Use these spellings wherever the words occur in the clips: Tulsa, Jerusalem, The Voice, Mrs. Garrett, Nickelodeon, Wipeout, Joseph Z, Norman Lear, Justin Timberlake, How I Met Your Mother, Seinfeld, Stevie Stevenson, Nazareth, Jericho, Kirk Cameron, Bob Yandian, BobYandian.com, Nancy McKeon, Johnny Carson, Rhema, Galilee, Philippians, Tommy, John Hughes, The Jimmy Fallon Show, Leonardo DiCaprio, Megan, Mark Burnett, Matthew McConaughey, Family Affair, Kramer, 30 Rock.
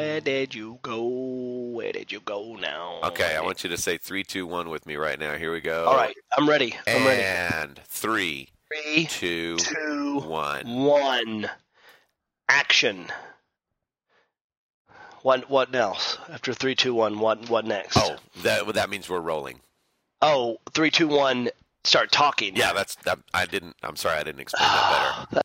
Where did you go? Where did you go now? Okay, I want you to say 3, 2, 1 with me right now. Here we go. All right, I'm ready. And 3, 2, 1. Action. What else? After 3, 2, 1, what next? Oh, that means we're rolling. Oh, 3, 2, 1. Start talking. Yeah, I'm sorry, I didn't explain that better.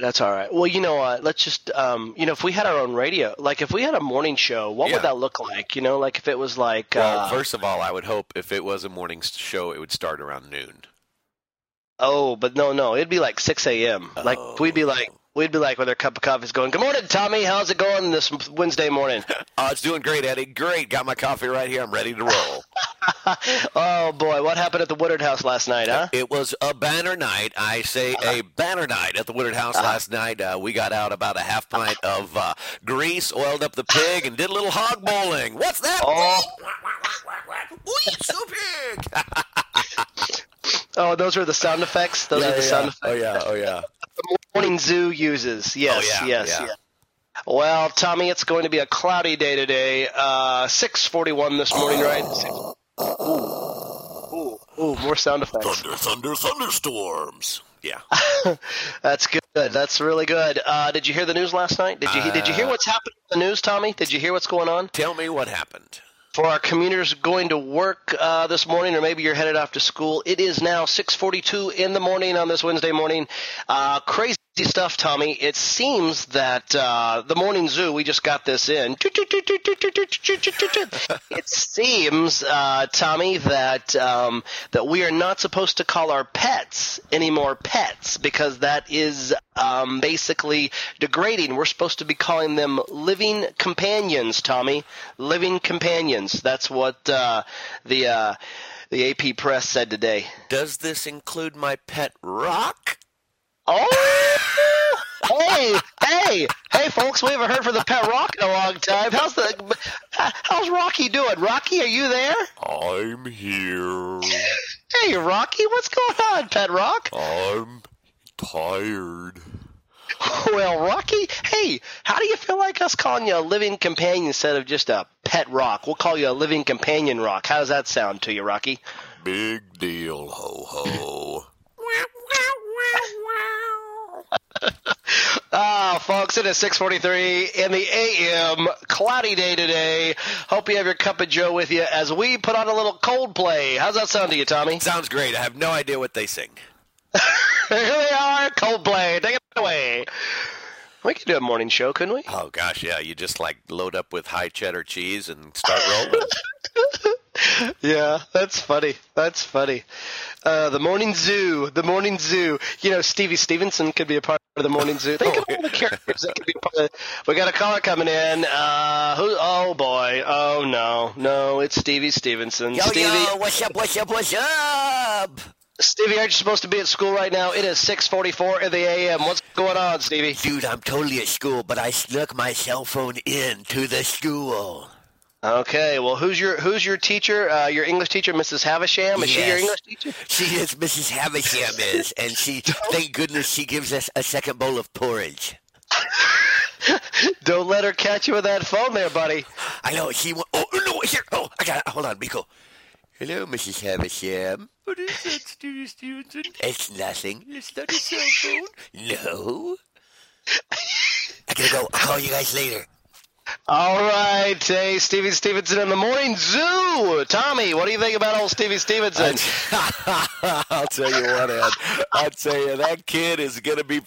That's all right. Well, you know what? Let's just, if we had our own radio, like if we had a morning show, what would that look like? You know, like if it was like. Well, first of all, I would hope if it was a morning show, it would start around noon. Oh, but no, it'd be like 6 a.m. Oh. Like we'd be like with our cup of coffee is going. Good morning, Tommy. How's it going this Wednesday morning? It's doing great, Eddie. Great. Got my coffee right here. I'm ready to roll. Oh, boy. What happened at the Woodard House last night, huh? It was a banner night. I say a banner night at the Woodard House last night. We got out about a half pint of grease, oiled up the pig, and did a little hog bowling. What's that? Oh, ooh, so big. Oh, those were the sound effects? Those are the sound effects. Oh, yeah. The morning zoo uses. Yes. Well, Tommy, it's going to be a cloudy day today. 6:41 this morning, right? Ooh, more sound effects. Thunder, thunderstorms. Yeah. That's good. That's really good. Did you hear the news last night? Did you hear what's happening in the news, Tommy? Did you hear what's going on? Tell me what happened. For our commuters going to work this morning, or maybe you're headed off to school, it is now 6:42 in the morning on this Wednesday morning. Crazy stuff, Tommy. It seems that the morning zoo, we just got this in. It seems, Tommy, that we are not supposed to call our pets anymore pets because that is basically degrading. We're supposed to be calling them living companions, Tommy. Living companions. That's what the AP press said today. Does this include my pet Rock? Oh, hey, folks! We haven't heard from the pet Rock in a long time. How's Rocky doing? Rocky, are you there? I'm here. Hey, Rocky, what's going on, pet Rock? I'm tired. Well, Rocky, hey, how do you feel like us calling you a living companion instead of just a pet Rock? We'll call you a living companion Rock. How does that sound to you, Rocky? Big deal, ho ho. Folks, it is 6:43 in the a.m. Cloudy day today. Hope you have your cup of joe with you as we put on a little Coldplay. How's that sound to you, Tommy? Sounds great. I have no idea what they sing. Here they are, Coldplay. Take it away. We could do a morning show, couldn't we? Oh, gosh, yeah. You just, load up with high cheddar cheese and start rolling. Yeah, that's funny. The morning zoo. You know, Stevie Stevenson could be a part of the morning zoo. Think of all the characters that could be a part of it. We got a caller coming in. Oh boy. Oh no, it's Stevie Stevenson. Yo, what's up? Stevie, aren't you supposed to be at school right now? It is 6:44 in the a.m. What's going on, Stevie? Dude, I'm totally at school, but I snuck my cell phone in to the school. Okay, well, who's your teacher? Your English teacher, Mrs. Havisham? Is she your English teacher? She is. Mrs. Havisham is, and she, thank goodness, she gives us a second bowl of porridge. Don't let her catch you with that phone, there, buddy. I know she. Oh no, here. Oh, I got it. Hold on, Miko. Hello, Mrs. Havisham. What is that, Stevie Stevenson? It's nothing. It's not a cell phone. No. I gotta go. I'll call you guys later. All right, hey, Stevie Stevenson in the morning zoo. Tommy, what do you think about old Stevie Stevenson? I'll tell you what, Ed. I'll tell you, that kid is going to be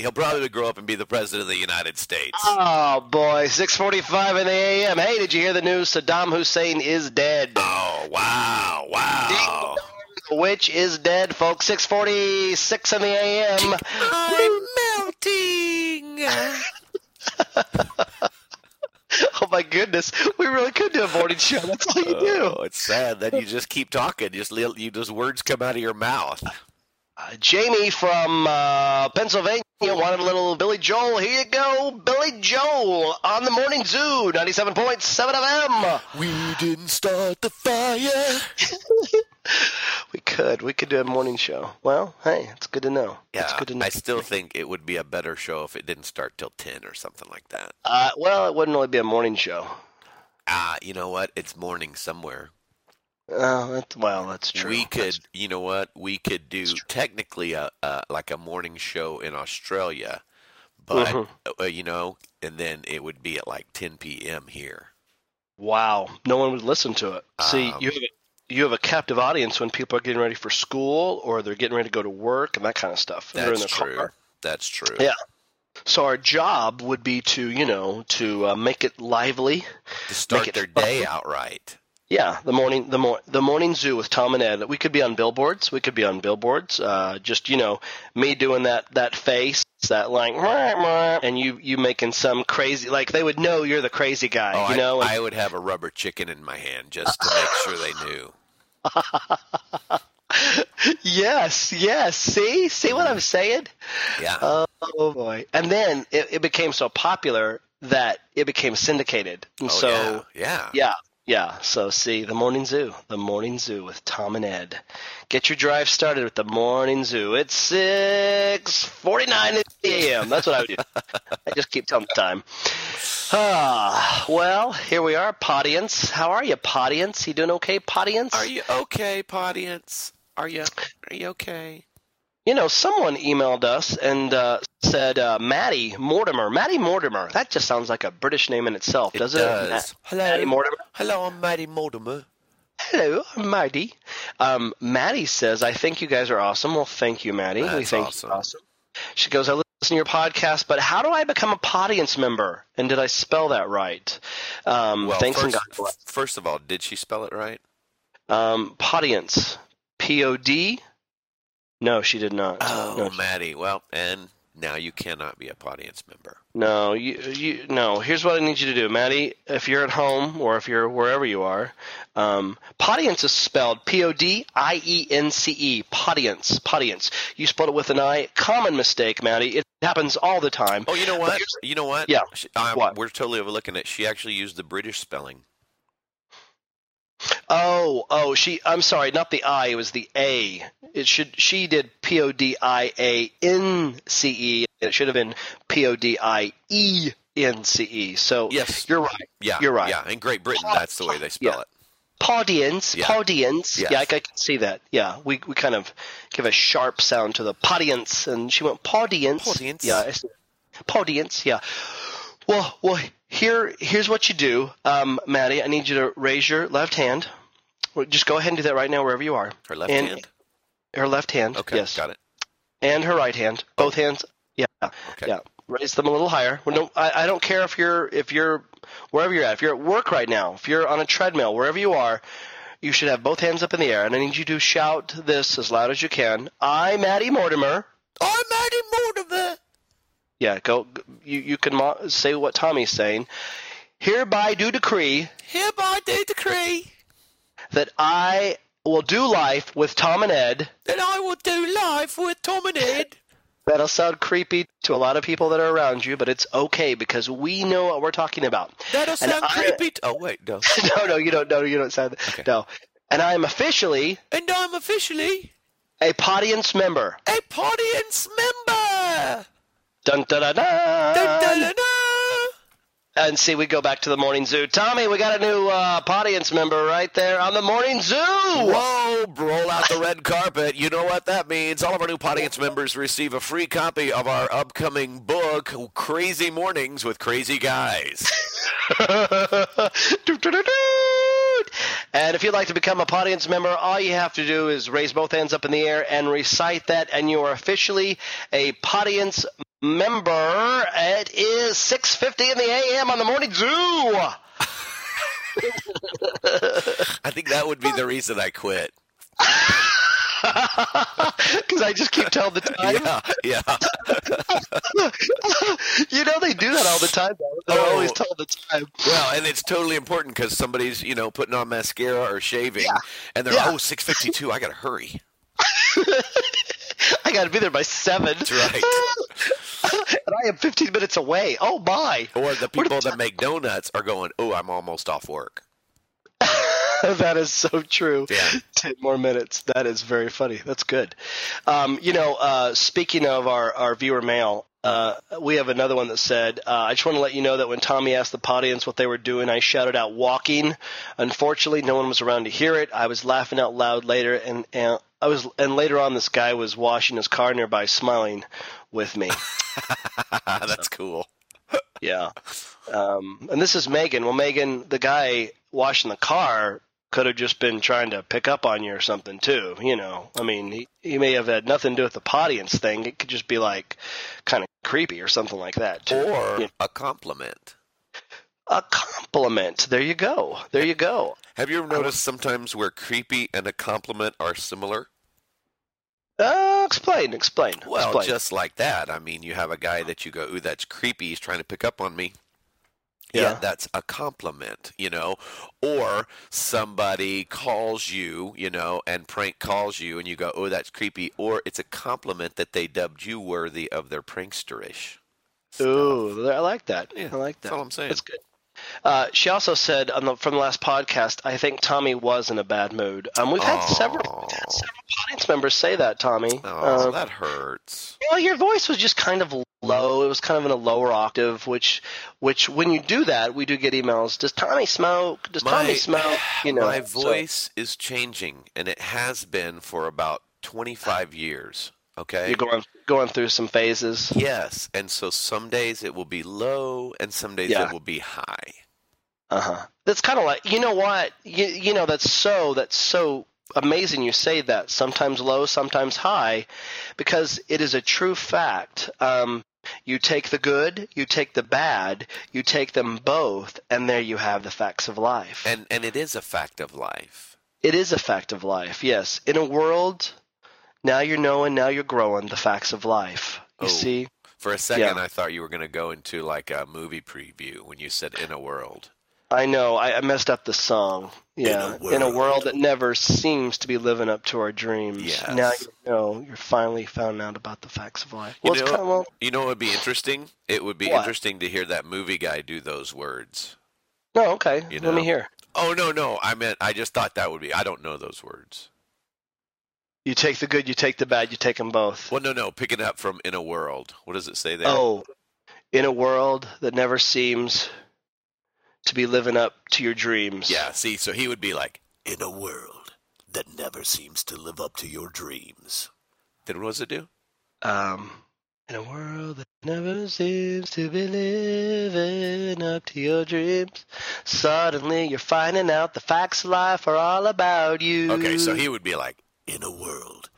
he'll probably grow up and be the president of the United States. Oh, boy, 6:45 in the a.m. Hey, did you hear the news? Saddam Hussein is dead. Oh, wow. The witch is dead, folks. 6:46 in the a.m. I'm melting. Oh, my goodness. We really could do a morning show. That's all you do. Oh, it's sad that you just keep talking. Just words come out of your mouth. Jamie from Pennsylvania wanted a little Billy Joel. Here you go, Billy Joel on the Morning Zoo, 97.7 FM. We didn't start the fire. We could. We could do a morning show. Well, hey, it's good to know. Yeah, it's good to know. I still think it would be a better show if it didn't start till 10 or something like that. Well, it wouldn't really be a morning show. You know what? It's morning somewhere. Well, that's true. We could, you know what? We could do technically a morning show in Australia, but you know, and then it would be at like 10 p.m. here. Wow, no one would listen to it. See, you have a captive audience when people are getting ready for school or they're getting ready to go to work and that kind of stuff. That's true. Car. That's true. Yeah. So our job would be to, you know, to make it lively, to start their day out right. Yeah, the morning zoo with Tom and Ed. We could be on billboards. Just, you know, me doing that face, that like, and you making some crazy, like they would know you're the crazy guy. Oh, you know, I would have a rubber chicken in my hand just to make sure they knew. Yes. See what I'm saying? Yeah. Oh boy! And then it became so popular that it became syndicated. And Yeah, so see, the morning zoo with Tom and Ed. Get your drive started with the morning zoo. It's 6:49 a.m. That's what I would do. I just keep telling the time. Well, here we are, Podience. How are you, Podience? You doing okay, Podience? Are you okay, Podience? Are you okay? You know, someone emailed us and said Maddie Mortimer. Maddie Mortimer. That just sounds like a British name in itself, doesn't it? Hello, Maddie Mortimer. Hello, I'm Maddie Mortimer. Hello, I'm Maddie. Maddie says, I think you guys are awesome. Well, thank you, Maddie. We think you're awesome. She goes, I listen to your podcast, but how do I become a Podience member? And did I spell that right? Well, thanks and God bless. First of all, did she spell it right? Podience. P-O-D. No, she did not. Oh, no, Maddie. Well, and now you cannot be a Podience member. No, no. Here's what I need you to do, Maddie. If you're at home or if you're wherever you are, Podience is spelled P-O-D-I-E-N-C-E. Podience. You spelled it with an I. Common mistake, Maddie. It happens all the time. Oh, you know what? Yeah. We're totally overlooking it. She actually used the British spelling. I'm sorry, not the I, it was the A. She did P-O-D-I-A-N-C-E, and it should have been P-O-D-I-E-N-C-E. So yes, you're right. Yeah, you're right. Yeah, in Great Britain, that's the way they spell it. Podience, yeah. Podience. Yes. Yeah, I can see that. Yeah, we kind of give a sharp sound to the Podience, and she went Podience. Podience. Yeah, Podience, yeah. Well, here's what you do, Maddie. I need you to raise your left hand. Just go ahead and do that right now wherever you are. Her left hand? Her left hand, okay, yes. Got it. And her right hand. Both hands, yeah. Okay. Yeah. Raise them a little higher. I don't care if you're wherever you're at. If you're at work right now, if you're on a treadmill, wherever you are, you should have both hands up in the air. And I need you to shout this as loud as you can. I'm Maddie Mortimer. I'm Maddie Mortimer. Yeah, go. You can say what Tommy's saying. Hereby do decree. That I will do life with Tom and Ed. That'll sound creepy to a lot of people that are around you, but it's okay because we know what we're talking about. Oh, wait, no. No, you don't. No, you don't sound. Okay. No. And I'm officially a Podience member. Dun, da, da, da. Dun, da, da, da. And see, we go back to the morning zoo. Tommy, we got a new Podience member right there on the morning zoo. Whoa, roll out the red carpet. You know what that means. All of our new Podience members receive a free copy of our upcoming book, Crazy Mornings with Crazy Guys. And if you'd like to become a Podience member, all you have to do is raise both hands up in the air and recite that, and you are officially a Podience member. It is 6:50 in the a.m. on the morning zoo. I think that would be the reason I quit. Because I just keep telling the time. Yeah. You know, they do that all the time, though. They're always told the time. Well, and it's totally important because somebody's, you know, putting on mascara or shaving, and they're, 6:52, I got to hurry. I got to be there by 7. That's right. And I am 15 minutes away. Oh, my. Or the people that make donuts are going, I'm almost off work. That is so true. Yeah. 10 more minutes. That is very funny. That's good. Speaking of our viewer mail, we have another one that said, I just want to let you know that when Tommy asked the Podience what they were doing, I shouted out walking. Unfortunately, no one was around to hear it. I was laughing out loud later, and later on this guy was washing his car nearby, smiling with me. That's cool. Yeah. And this is Megan. Well, Megan, the guy washing the car could have just been trying to pick up on you or something too. You know, I mean, he may have had nothing to do with the Podience thing. It could just be like kind of creepy or something like that too. Or you know, a compliment. A compliment. There you go. There you go. Have you ever noticed sometimes where creepy and a compliment are similar? Explain. Well, just like that. I mean, you have a guy that you go, ooh, that's creepy. He's trying to pick up on me. Yeah, that's a compliment, you know, or somebody calls you, you know, and prank calls you and you go, oh, that's creepy. Or it's a compliment that they dubbed you worthy of their prankster-ish. Ooh, I like that. Yeah, I like that. That's all I'm saying. That's good. She also said from the last podcast, I think Tommy was in a bad mood. We've had several audience members say that, Tommy. Oh, that hurts. Well, your voice was just kind of low. It was kind of in a lower octave, which when you do that, we do get emails. Does Tommy smoke? You know, my voice is changing, and it has been for about 25 years. Okay. You're going through some phases. Yes. And so some days it will be low and some days it will be high. Uh-huh. That's kind of like, you know what? You know, that's so amazing you say that. Sometimes low, sometimes high, because it is a true fact. You take the good, you take the bad, you take them both, and there you have the facts of life. And it is a fact of life. It is a fact of life, yes. In a world... Now you're knowing, now you're growing, the facts of life. You see? For a second, I thought you were going to go into like a movie preview when you said In a World. I know. I messed up the song. Yeah. In a world that never seems to be living up to our dreams. Yes. Now you know, you're finally found out about the facts of life. Well, you know what would be interesting? It would be interesting to hear that movie guy do those words. Oh, okay. You know? Let me hear. Oh, no. I just thought that would be – I don't know those words. You take the good, you take the bad, you take them both. Well, no. Pick it up from In a World. What does it say there? Oh, in a world that never seems to be living up to your dreams. Yeah, see, so he would be like, in a world that never seems to live up to your dreams. Then what does it do? In a world that never seems to be living up to your dreams, suddenly you're finding out the facts of life are all about you. Okay, so he would be like, in a world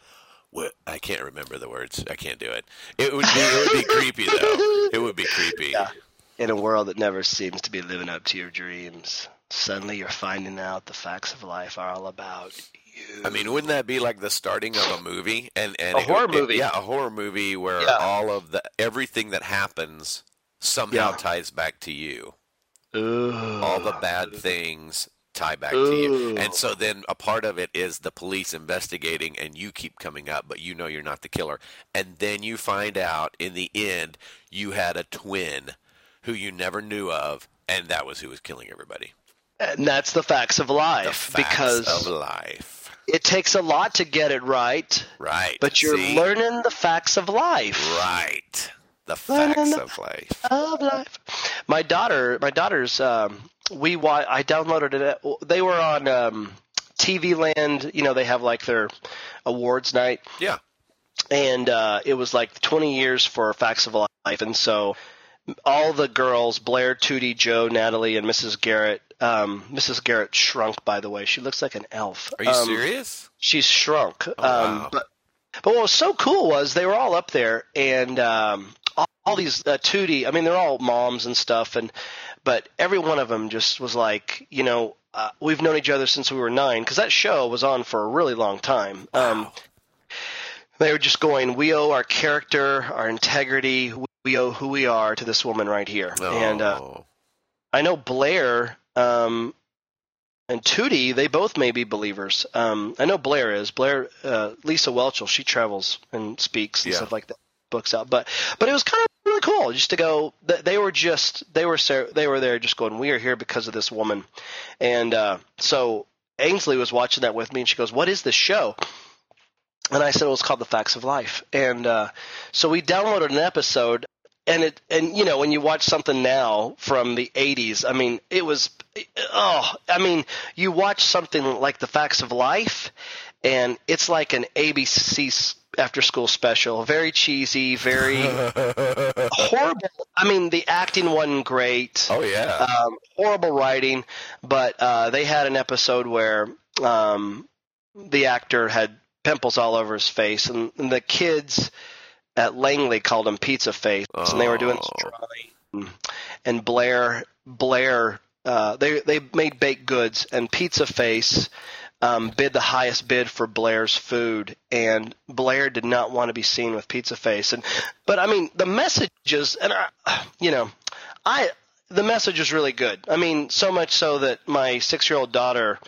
where I can't remember the words. I can't do it. It would be creepy though. It would be creepy. Yeah. In a world that never seems to be living up to your dreams, suddenly you're finding out the facts of life are all about you. I mean, wouldn't that be like the starting of a movie and a horror movie? A horror movie where all of everything that happens somehow ties back to you. Ooh. All the bad things tie back to you. And so then a part of it is the police investigating and you keep coming up, but you know you're not the killer. And then you find out in the end you had a twin who you never knew of, and that was who was killing everybody. And that's the facts of life. It takes a lot to get it right. Right. But you're learning the facts of life. Right. The facts of life. My daughter's I downloaded it. They were on TV Land. You know, they have like their awards night. Yeah. And it was like 20 years for Facts of Life. And so all the girls, Blair, Tootie, Joe, Natalie, and Mrs. Garrett. Mrs. Garrett shrunk, by the way. She looks like an elf. Are you serious? She's shrunk. Wow. But what was so cool was they were all up there. And all these Tootie – I mean, they're all moms and stuff. But every one of them just was like, you know, we've known each other since we were 9 because that show was on for a really long time. Wow. They were just going, we owe our character, our integrity, we owe who we are to this woman right here. Oh. And I know Blair and Tootie, they both may be believers. I know Blair is. Blair, Lisa Welchel, she travels and speaks and stuff like that, books out. But it was kind of really cool just to go. They were there just going, we are here because of this woman. And so Ainsley was watching that with me, and she goes, "What is this show?" And I said, "Well, it's called The Facts of Life." And so we downloaded an episode, and you know, when you watch something now from the 80s, I mean, it was you watch something like The Facts of Life, and it's like an ABC after-school special, very cheesy, very horrible. I mean, the acting wasn't great. Oh, yeah. Horrible writing, but they had an episode where the actor had pimples all over his face, and the kids at Langley called him Pizza Face, and they were doing this drawing, and Blair, they made baked goods, and Pizza Face bid the highest bid for Blair's food, and Blair did not want to be seen with Pizza Face. But I mean, the messages, and the message was really good. I mean, so much so that my 6-year-old daughter,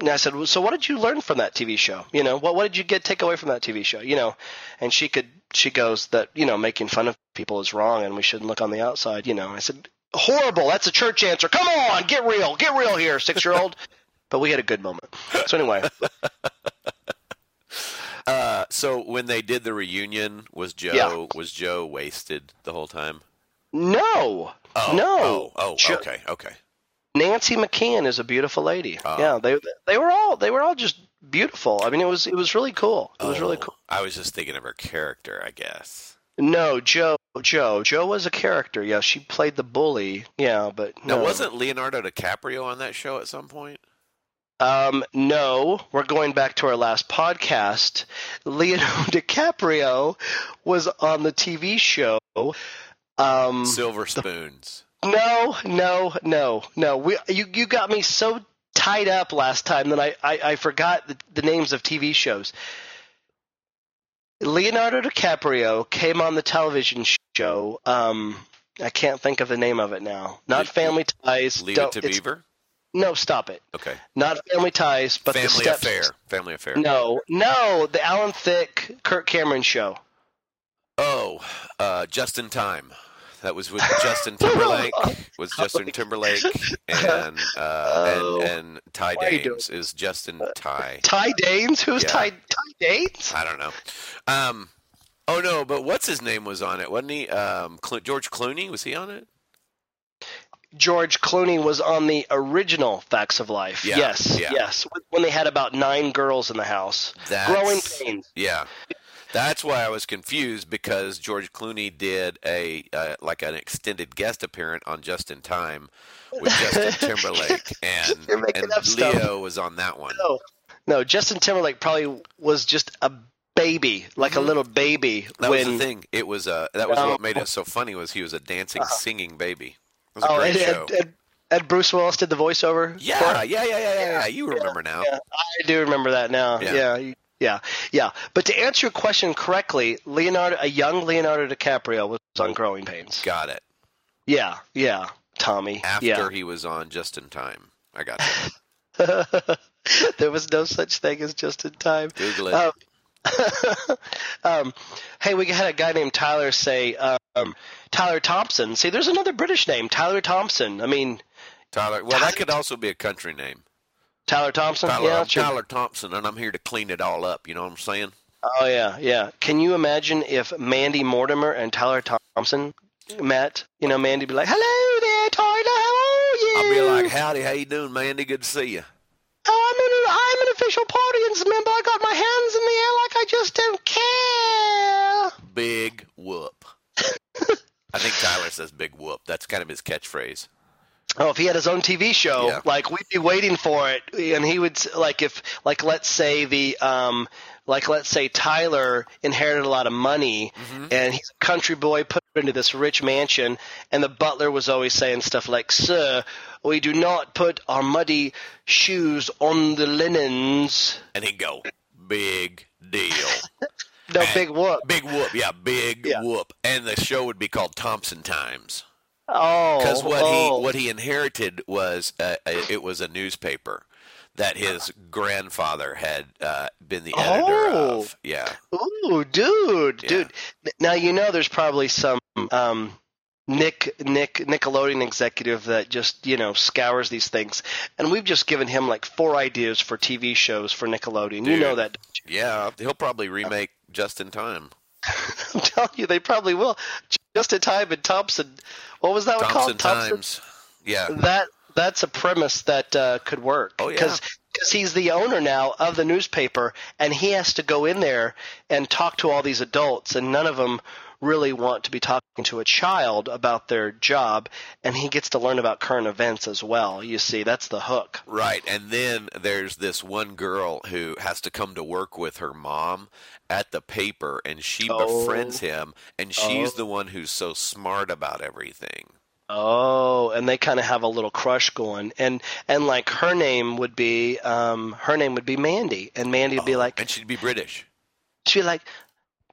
and I said, "Well, so what did you learn from that TV show? You know, what did you take away from that TV show? You know," and she goes that, you know, making fun of people is wrong and we shouldn't look on the outside. You know, I said, horrible. That's a church answer. Come on, get real here, 6-year-old. But we had a good moment. So anyway. So when they did the reunion, was Joe wasted the whole time? No. Oh, no. Okay. Nancy McKeon is a beautiful lady. Oh. Yeah, they were all just beautiful. I mean, it was really cool. It was really cool. I was just thinking of her character, I guess. No, Joe was a character. Yeah, she played the bully. Yeah, but no. Now, wasn't Leonardo DiCaprio on that show at some point? No, we're going back to our last podcast. Leonardo DiCaprio was on the TV show Silver Spoons. No. You got me so tied up last time that I forgot the names of TV shows. Leonardo DiCaprio came on the television show. I can't think of the name of it now. Not Family Ties. Leave It to Beaver? No, stop it. Okay. Not Family Ties, but The Steps. Family Affair. No. The Alan Thicke, Kirk Cameron show. Oh, Just in Time. That was with Justin Timberlake. And Ty Danes is Justin Ty. Ty Danes? Who's Ty Danes? I don't know. But what's his name was on it, wasn't he? George Clooney, was he on it? George Clooney was on the original Facts of Life. Yeah, yes. When they had about 9 girls in the house. Growing Pains. Yeah. That's why I was confused, because George Clooney did an extended guest appearance on Just in Time with Justin Timberlake, and Leo was on that one. No, Justin Timberlake probably was just a baby, like a little baby. That was the thing. It was what made it so funny was he was a dancing, singing baby. It was a great show. And Bruce Willis did the voiceover. Yeah. You remember now? Yeah, I do remember that now. Yeah. But to answer your question correctly, a young Leonardo DiCaprio was on Growing Pains. Got it. Yeah, Tommy. After he was on Just in Time. I got it. There was no such thing as Just in Time. Google it. Hey, we had a guy named Tyler say Tyler Thompson. See, there's another British name, Tyler Thompson. I mean, Tyler. Well, that could also be a country name. Tyler Thompson? Tyler Thompson, and I'm here to clean it all up. You know what I'm saying? Oh, yeah. Can you imagine if Maddie Mortimer and Tyler Thompson met? You know, Mandy would be like, "Hello there, Tyler. How are you?" I'd be like, "Howdy, how you doing, Mandy? Good to see you." "Oh, I'm an official Podience member. I got my hands in the air like I just don't care." Big whoop. I think Tyler says big whoop. That's kind of his catchphrase. Oh, if he had his own TV show, we'd be waiting for it, and he would let's say Tyler inherited a lot of money, and he's a country boy put into this rich mansion, and the butler was always saying stuff like, "Sir, we do not put our muddy shoes on the linens," and he'd go, "Big deal." No, and big whoop. Big whoop, yeah, big whoop, and the show would be called Thompson Times. Oh, because what he inherited was it was a newspaper that his grandfather had been the editor of. Yeah. Ooh, dude. Now, you know, there's probably some Nickelodeon executive that just, you know, scours these things. And we've just given him like 4 ideas for TV shows for Nickelodeon. Dude, you know that, don't you? Yeah, he'll probably remake Just in Time. I'm telling you, they probably will. Just in Time and Thompson. What was that one called? Thompson Times. Yeah. That's a premise that could work. Oh, yeah. Because he's the owner now of the newspaper, and he has to go in there and talk to all these adults, and none of them really want to be talking to a child about their job, and he gets to learn about current events as well. You see, that's the hook. Right, and then there's this one girl who has to come to work with her mom at the paper, and she befriends him, and she's the one who's so smart about everything. Oh, and they kind of have a little crush going, and like her name would be Mandy, and Mandy would be like, and she'd be British. She'd be like,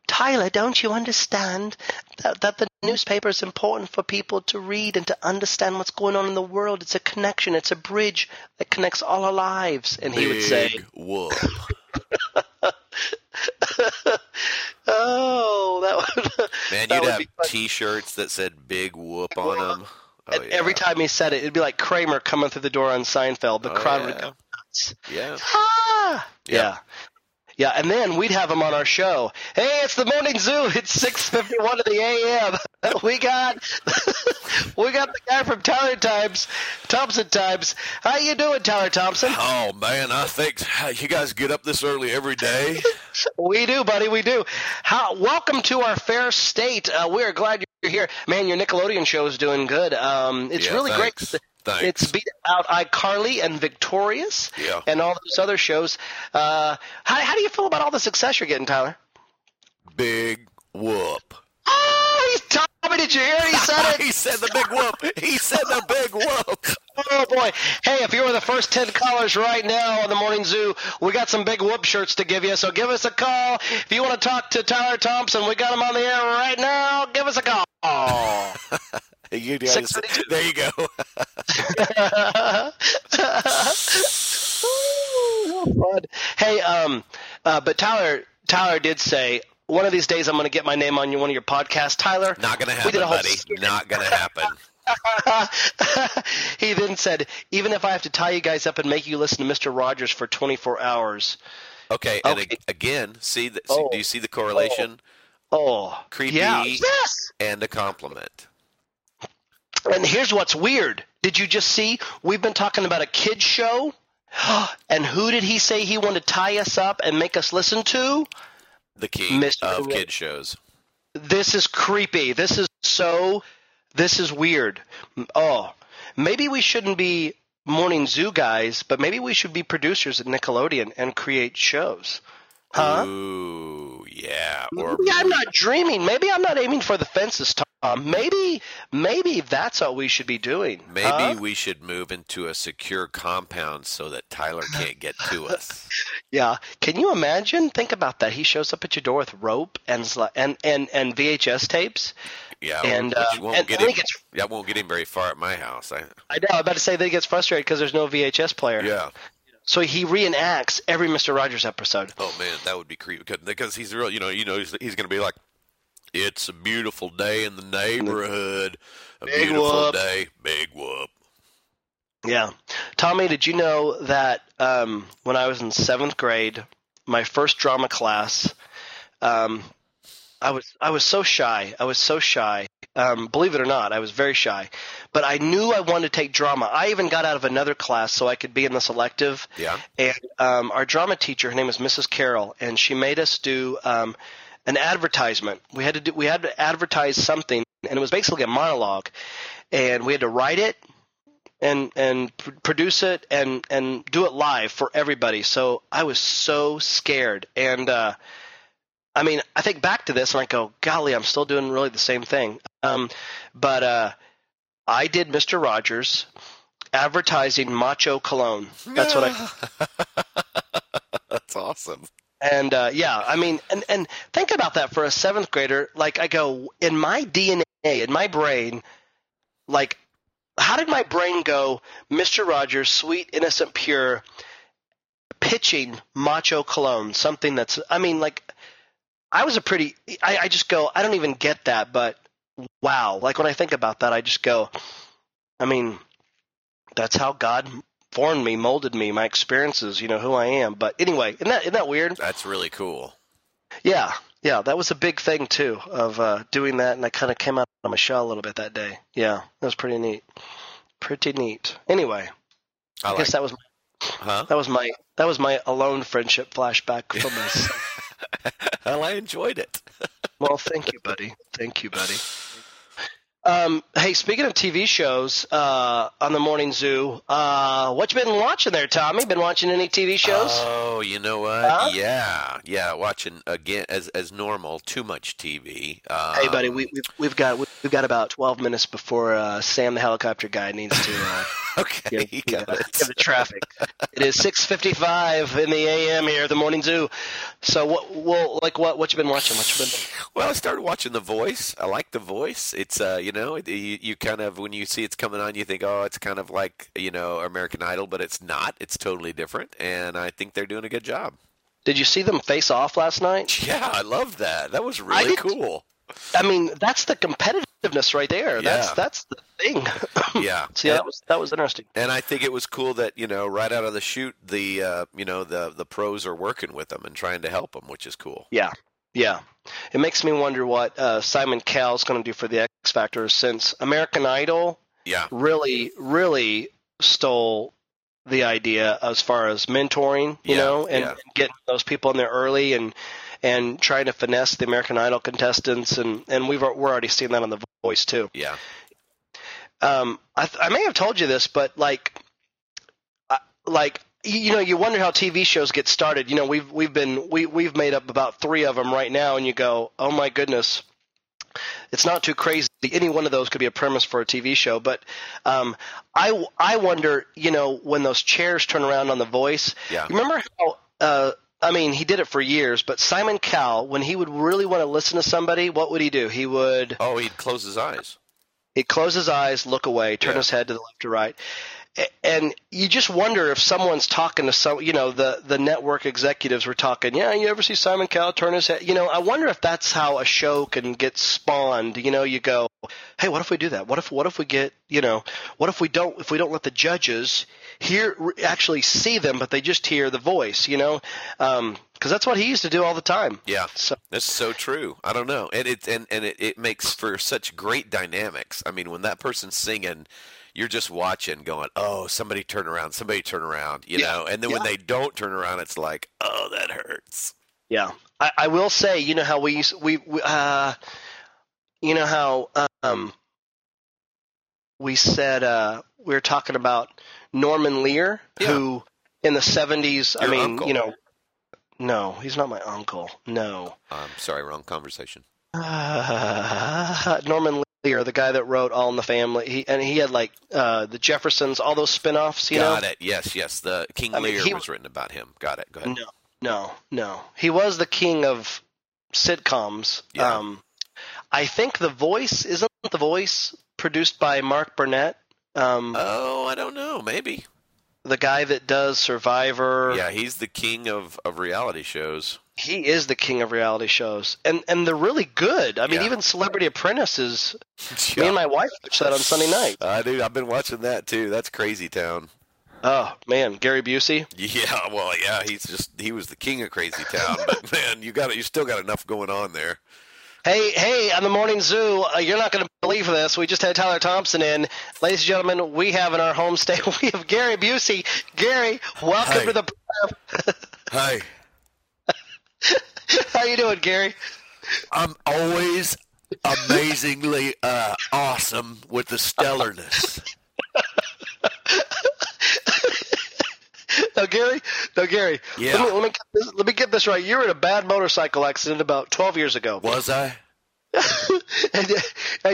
Tyler, don't you understand that the newspaper is important for people to read and to understand what's going on in the world? It's a connection, it's a bridge that connects all our lives. And he would say, "Big whoop." Man, you'd have T-shirts that said "Big Whoop" on them. Oh, and every time he said it, it'd be like Kramer coming through the door on Seinfeld. The crowd would go nuts. Yeah. Ah! Yeah. And then we'd have him on our show. Hey, it's the Morning Zoo. It's 6:51 in the a.m. We got the guy from Thompson Times. How you doing, Tyler Thompson? Oh, man, I think you guys get up this early every day. We do, buddy, we do. Welcome to our fair state. We are glad you're here. Man, your Nickelodeon show is doing good. It's really great. Thanks. It's beat out iCarly and Victorious and all those other shows. How do you feel about all the success you're getting, Tyler? Big whoop. Oh, he's talking. Did you hear it? He said it. He said the big whoop. He said the big whoop. Oh, boy. Hey, if you're the first 10 callers right now on the Morning Zoo, we got some big whoop shirts to give you, so give us a call. If you want to talk to Tyler Thompson, we got him on the air right now. Give us a call. Oh. There you go. Hey, but Tyler did say, one of these days I'm going to get my name on one of your podcasts, Tyler. Not going to happen, buddy. Not going to happen. He then said, even if I have to tie you guys up and make you listen to Mr. Rogers for 24 hours. Okay, and again, do you see the correlation? Creepy and a compliment. And here's what's weird. Did you just see? We've been talking about a kid's show, and who did he say he wanted to tie us up and make us listen to? The king of kid shows. This is creepy. This is weird. Oh, maybe we shouldn't be Morning Zoo guys, but maybe we should be producers at Nickelodeon and create shows. Huh? Ooh, yeah. Maybe I'm not dreaming. Maybe I'm not aiming for the fences, Tom. Maybe that's what we should be doing. Maybe we should move into a secure compound so that Tyler can't get to us. Yeah. Can you imagine? Think about that. He shows up at your door with rope and VHS tapes. Yeah, and I won't get him very far at my house. I know. I'm about to say that he gets frustrated because there's no VHS player. Yeah. So he reenacts every Mr. Rogers episode. Oh man, that would be creepy because he's real. You know, he's going to be like, "It's a beautiful day in the neighborhood. A big beautiful whoop. Day, big whoop." Yeah, Tommy, did you know that when I was in 7th grade, my first drama class, I was so shy. I was so shy. Believe it or not, I was very shy, but I knew I wanted to take drama. I even got out of another class so I could be in this elective. Yeah. And our drama teacher, her name was Mrs. Carroll, and she made us do an advertisement. We had to advertise something, and it was basically a monologue, and we had to write it and produce it and do it live for everybody. So I was so scared, and I mean, I think back to this and I go, golly, I'm still doing really the same thing. But I did Mr. Rogers advertising Macho Cologne. That's what That's awesome. And I mean, and think about that for a 7th grader. Like I go, in my DNA, in my brain, like how did my brain go, Mr. Rogers, sweet, innocent, pure, pitching Macho Cologne, something that's – I mean like – I was I just go, I don't even get that, but wow. Like, when I think about that, I just go, I mean, that's how God formed me, molded me, my experiences, you know, who I am. But anyway, isn't that weird? That's really cool. Yeah. Yeah, that was a big thing, too, of doing that, and I kind of came out of my shell a little bit that day. Yeah, that was pretty neat. Pretty neat. Anyway, I guess that was my alone friendship flashback from us. Well, I enjoyed it. Well, thank you, buddy. Thank you, buddy. Hey, speaking of TV shows on the Morning Zoo, what you been watching there, Tommy? Been watching any TV shows? Oh, you know what? Huh? Yeah, watching again as normal. Too much TV. Hey, buddy, we've got about 12 minutes before Sam the helicopter guy needs to. Okay, give the traffic. It is 6:55 in the a.m. here, the Morning Zoo. So, what you been watching? Well, I started watching The Voice. I like The Voice. It's you kind of, when you see it's coming on, you think, oh, it's kind of like, you know, American Idol, but it's not. It's totally different, and I think they're doing a good job. Did you see them face off last night? Yeah, I loved that. That was really cool. I mean, that's the competitiveness right there. Yeah. That's the thing. Yeah. So yeah, that was interesting. And I think it was cool that, you know, right out of the shoot, the the pros are working with them and trying to help them, which is cool. Yeah. Yeah. It makes me wonder what Simon Cowell is going to do for the X Factor, since American Idol really stole the idea as far as mentoring, you know, and getting those people in there early and trying to finesse the American Idol contestants, and we're already seeing that on The Voice too. Yeah. I may have told you this, but like you know, you wonder how TV shows get started. You know, we've made up about 3 of them right now, and you go, oh my goodness, it's not too crazy. Any one of those could be a premise for a TV show. But I wonder, you know, when those chairs turn around on The Voice. Yeah. Remember how? I mean, he did it for years, but Simon Cowell, when he would really want to listen to somebody, what would he do? He would – oh, he'd close his eyes. He'd close his eyes, look away, turn his head to the left or right. And you just wonder if someone's talking to some – you know, the network executives were talking, yeah, you ever see Simon Cowell turn his head? You know, I wonder if that's how a show can get spawned. You know, you go, hey, what if we do that? What if we get – you know, what if we don't let the judges – actually see them, but they just hear the voice, you know, because that's what he used to do all the time. Yeah, so. That's so true. I don't know, and it makes for such great dynamics. I mean, when that person's singing, you're just watching, going, "Oh, somebody turn around," you know. And then when they don't turn around, it's like, "Oh, that hurts." Yeah, I will say, you know how we said we were talking about Norman Lear, who in the 70s, your uncle. You know, no, he's not my uncle. No. I'm sorry, wrong conversation. Norman Lear, the guy that wrote All in the Family, he had like the Jeffersons, all those spinoffs, you know? Got it. Yes. The King Lear was written about him. Got it. Go ahead. No. He was the king of sitcoms. Yeah. I think The Voice, isn't The Voice produced by Mark Burnett? I don't know. Maybe the guy that does Survivor. Yeah, he's the king of reality shows. He is the king of reality shows, and they're really good. I mean, even Celebrity Apprentice is. Me and my wife watched that on Sunday night. Dude, I've been watching that too. That's crazy town. Oh man, Gary Busey. Yeah, well, yeah, he was the king of crazy town. But man, you still got enough going on there. Hey, on the Morning Zoo, you're not going to believe this. We just had Tyler Thompson in. Ladies and gentlemen, we have in our home state, we have Gary Busey. Gary, welcome to the program. Hi. How you doing, Gary? I'm always amazingly awesome with the stellarness. No, Gary. Yeah. Let me get this right. You were in a bad motorcycle accident about 12 years ago. Was I? and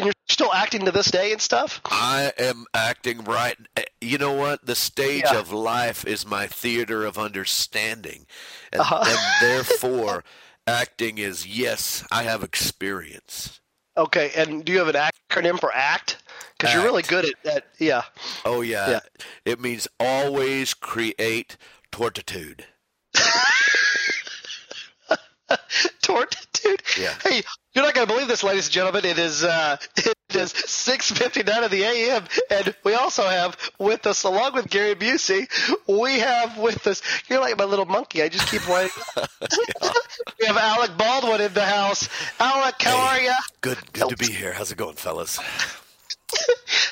you're still acting to this day and stuff? I am acting right. You know what? The stage of life is my theater of understanding. And therefore, acting is, yes, I have experience. Okay. And do you have an acronym for ACT? Because you're really good at that, yeah. Oh, yeah. It means always create tortitude. torn, dude. Yeah. Hey, you're not going to believe this, ladies and gentlemen. It is 6:59 of the a.m. and we also have with us, along with Gary Busey, we have with us. You're like my little monkey. I just keep waiting. We have Alec Baldwin in the house. Alec, how are you? Good to be here. How's it going, fellas?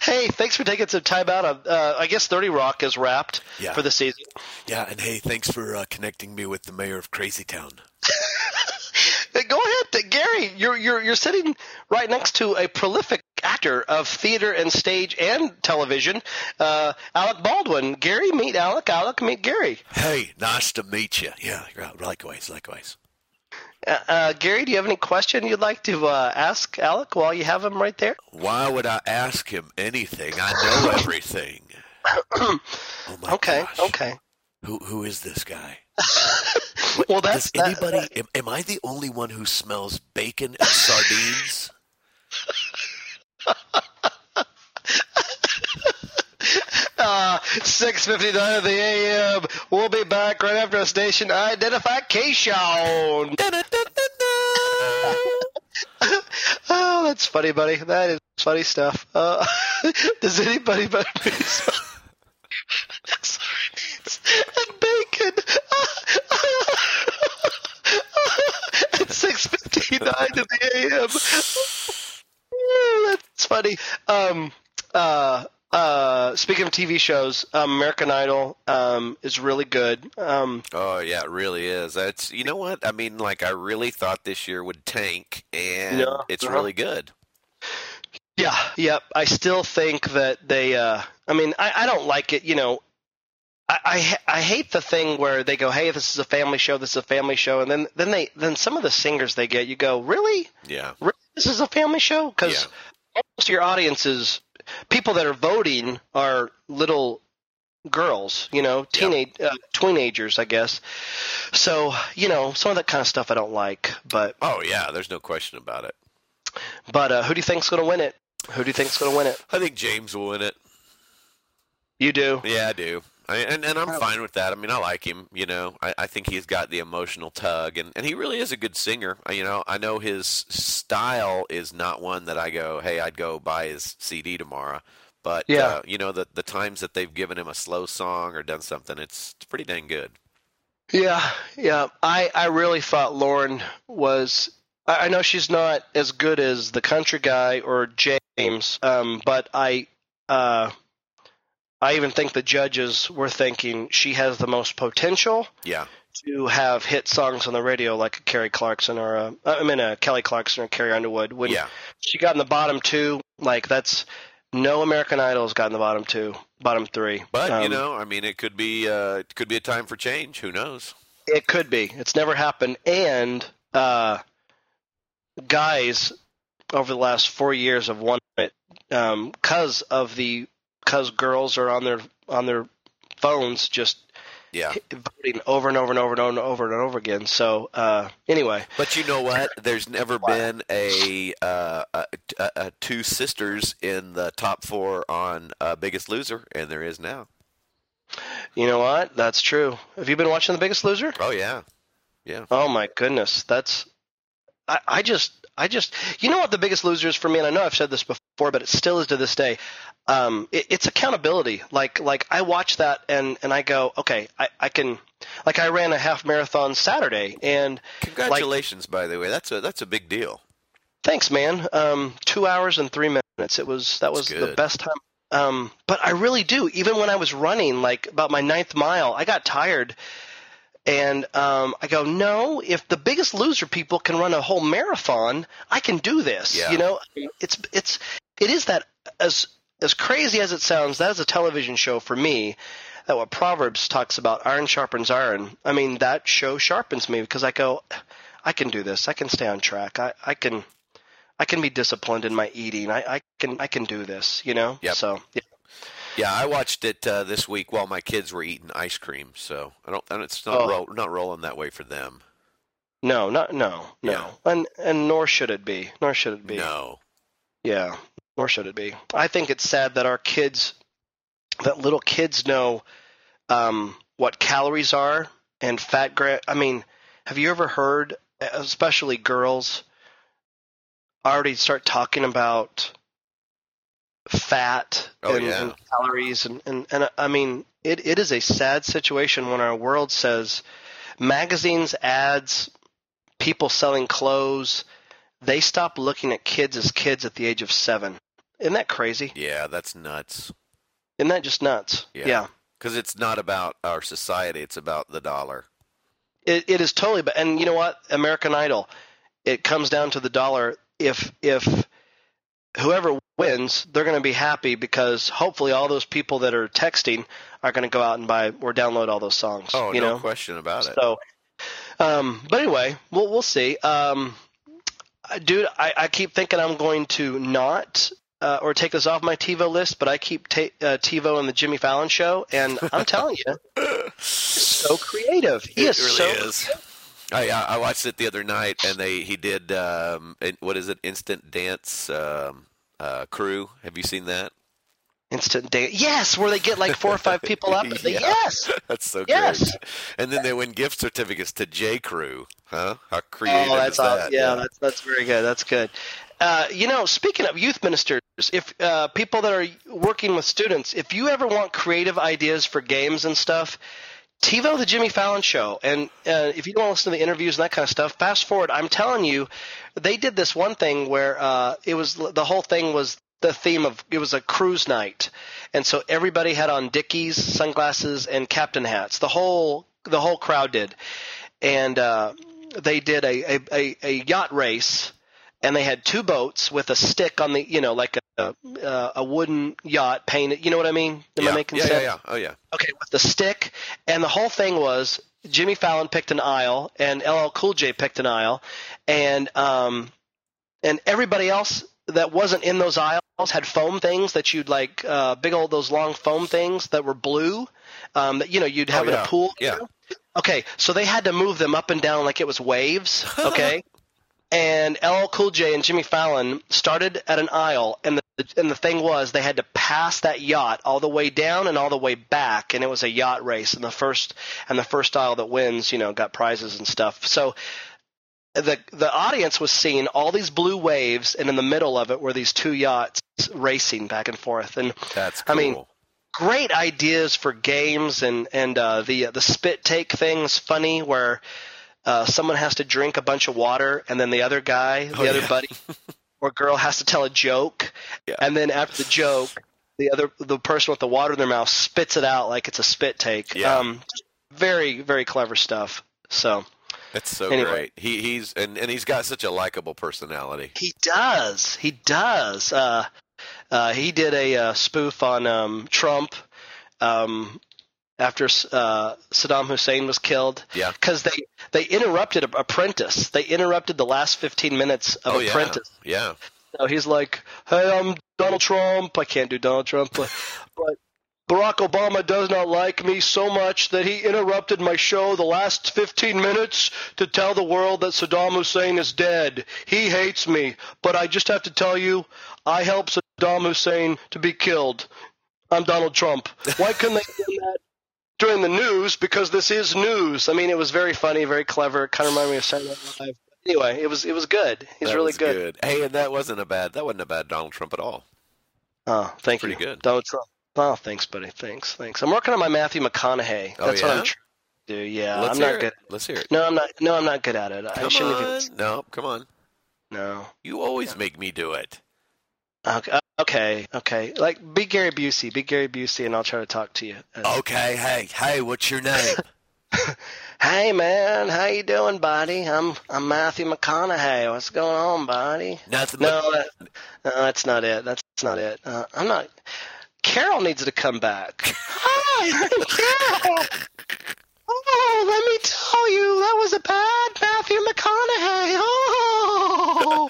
Hey, thanks for taking some time out. I guess 30 Rock is wrapped for the season. Yeah, and hey, thanks for connecting me with the mayor of Crazy Town. Go ahead, Gary. You're sitting right next to a prolific actor of theater and stage and television, Alec Baldwin. Gary, meet Alec. Alec, meet Gary. Hey, nice to meet you. Yeah, likewise. Gary, do you have any question you'd like to ask Alec while you have him right there? Why would I ask him anything? I know everything. Oh my gosh. Who is this guy? Well, that's anybody. Am I the only one who smells bacon and sardines? Ah, 6:59 of the a.m. We'll be back right after a station identification. Oh, that's funny, buddy. That is funny stuff. Does anybody better be sardines and bacon? 6:59 in the a.m. That's funny. Speaking of TV shows, American Idol is really good. Oh, yeah, it really is. That's, you know what? I mean, like, I really thought this year would tank, and it's really good. Yeah, yep. I still think that they I don't like it, you know. I hate the thing where they go, hey, this is a family show, and then some of the singers they get, you go, really? Yeah. Really? This is a family show? Because most of your audiences, people that are voting are little girls, you know, teenagers, I guess. So, you know, some of that kind of stuff I don't like. But oh, yeah, there's no question about it. But who do you think's going to win it? I think James will win it. You do? Yeah, I do. And I'm fine with that. I mean, I like him, you know. I think he's got the emotional tug, and he really is a good singer. You know, I know his style is not one that I go, hey, I'd go buy his CD tomorrow. But, you know, the times that they've given him a slow song or done something, it's pretty dang good. Yeah. I really thought Lauren was – I know she's not as good as the country guy or James, but I even think the judges were thinking she has the most potential to have hit songs on the radio like a Kelly Clarkson or Carrie Underwood. When she got in the bottom two, like that's no American Idol's got in the bottom three. But, you know, I mean, it could be a time for change. Who knows? It could be. It's never happened. And guys over the last 4 years have won it because of the – because girls are on their phones just voting over and over and over and over and over and over again. So anyway, but you know what? There's never been a two sisters in the top four on Biggest Loser, and there is now. You know what? That's true. Have you been watching The Biggest Loser? Oh yeah. Oh my goodness, that's I just you know what The Biggest Loser is for me, and I know I've said this before, but it still is to this day. It's accountability. Like I watch that and I go, okay, I can. Like I ran a half marathon Saturday, and congratulations, by the way, that's a big deal. Thanks, man. 2 hours and 3 minutes. That was the best time. But I really do. Even when I was running, like about my ninth mile, I got tired, and I go, no, if the Biggest Loser people can run a whole marathon, I can do this. Yeah. You know, it is that as crazy as it sounds, that is a television show for me. That what Proverbs talks about, iron sharpens iron. I mean, that show sharpens me because I go, I can do this. I can stay on track. I can be disciplined in my eating. I can do this. You know. Yep. So. Yeah. Yeah, I watched it this week while my kids were eating ice cream. So it's not not rolling that way for them. No. And nor should it be. No. Yeah. Nor should it be. I think it's sad that our kids, that little kids know what calories are and fat. I mean, have you ever heard especially girls, already start talking about fat and calories. And I mean, it is a sad situation when our world says magazines, ads, people selling clothes, they stop looking at kids as kids at the age of 7. Isn't that crazy? Yeah, that's nuts. Isn't that just nuts? Yeah. Because it's not about our society. It's about the dollar. It is totally. And you know what? American Idol, it comes down to the dollar. If whoever wins, they're going to be happy because hopefully all those people that are texting are going to go out and buy or download all those songs. Oh, you know? Question about it. So, but anyway, we'll see. Dude, I keep thinking I'm going to not or take this off my TiVo list, but I keep TiVo and the Jimmy Fallon Show, and I'm telling you, so creative. He really is. I watched it the other night, and he did what is it? Instant Dance Crew. Have you seen that? Instant Dance. Yes, where they get like 4 or 5 people up. And yes, that's so great. And then they win gift certificates to J. Crew. Huh? How creative is that? Awesome. Yeah, that's very good. That's good. Speaking of youth ministers, if people that are working with students, if you ever want creative ideas for games and stuff, TiVo the Jimmy Fallon Show, and if you don't listen to the interviews and that kind of stuff, fast forward. I'm telling you, they did this one thing where it was the whole thing was the theme of it was a cruise night, and so everybody had on Dickies, sunglasses, and captain hats. The whole crowd did, and they did a yacht race, and they had 2 boats with a stick on the like a wooden yacht painted, you know what I mean? Am I making sense? Yeah. Oh, yeah. Okay, with the stick. And the whole thing was Jimmy Fallon picked an aisle and LL Cool J picked an aisle. And everybody else that wasn't in those aisles had foam things that you'd like, big old those long foam things that were blue that, you'd have in a pool. Yeah. Okay, so they had to move them up and down like it was waves, okay? And LL Cool J and Jimmy Fallon started at an aisle, and the thing was they had to pass that yacht all the way down and all the way back, and it was a yacht race. And the first aisle that wins, got prizes and stuff. So the audience was seeing all these blue waves, and in the middle of it were these 2 yachts racing back and forth. And that's cool. I mean, great ideas for games, and the spit take thing's funny where. Someone has to drink a bunch of water, and then the other guy, the other buddy or girl has to tell a joke. Yeah. And then after the joke, the person with the water in their mouth spits it out like it's a spit take. Yeah. Very, very clever stuff. So that's great. He's and he's got such a likable personality. He does. He did a spoof on Trump. After Saddam Hussein was killed, because they interrupted Apprentice. They interrupted the last 15 minutes of Apprentice. Yeah. So he's like, "Hey, I'm Donald Trump. I can't do Donald Trump, but Barack Obama does not like me so much that he interrupted my show the last 15 minutes to tell the world that Saddam Hussein is dead. He hates me, but I just have to tell you, I helped Saddam Hussein to be killed. I'm Donald Trump. Why couldn't they do that?" During the news, because this is news. I mean, it was very funny, very clever. It kind of reminded me of Saturday Night Live. Anyway, it was good. He's really good. Hey, and that wasn't a bad Donald Trump at all. Oh, thank you. Pretty good, Donald Trump. Oh, thanks, buddy. Thanks. I'm working on my Matthew McConaughey. That's what I'm trying to do. Yeah, I'm not good. Let's hear it. No, I'm not good at it. Come on. No, come on. No. You always make me do it. Okay. Like, be Gary Busey, and I'll try to talk to you. Okay, hey, what's your name? Hey, man, how you doing, buddy? I'm Matthew McConaughey. What's going on, buddy? Nothing. No, that's not it. I'm not. Carol needs to come back. Hi, Carol. Oh, let me tell you, that was a bad Matthew McConaughey. Oh.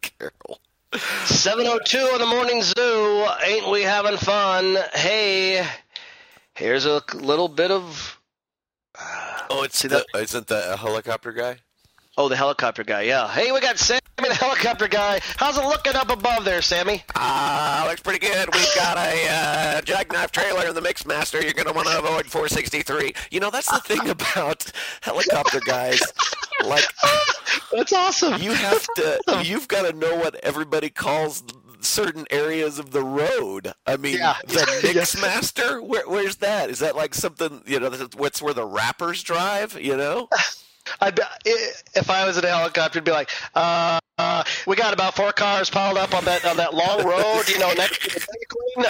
Carol. 7:02 on the morning zoo. Ain't we having fun? Hey, here's a little bit of. Isn't that a helicopter guy? Oh, the helicopter guy. Yeah. Hey, we got Sammy Simon Helicopter Guy. How's it looking up above there, Sammy? Looks pretty good. We've got a jackknife trailer in the Mixmaster. You're going to want to avoid 463. You know, that's the thing about helicopter guys. Like, that's awesome. You have to, you've got to know what everybody calls certain areas of the road. I mean, yeah. The Mixmaster, where's that? Is that like something, you know, what's where the rappers drive, you know? If I was in a helicopter, I'd be like, we got about 4 cars piled up on that long road, you know, next to the Queen.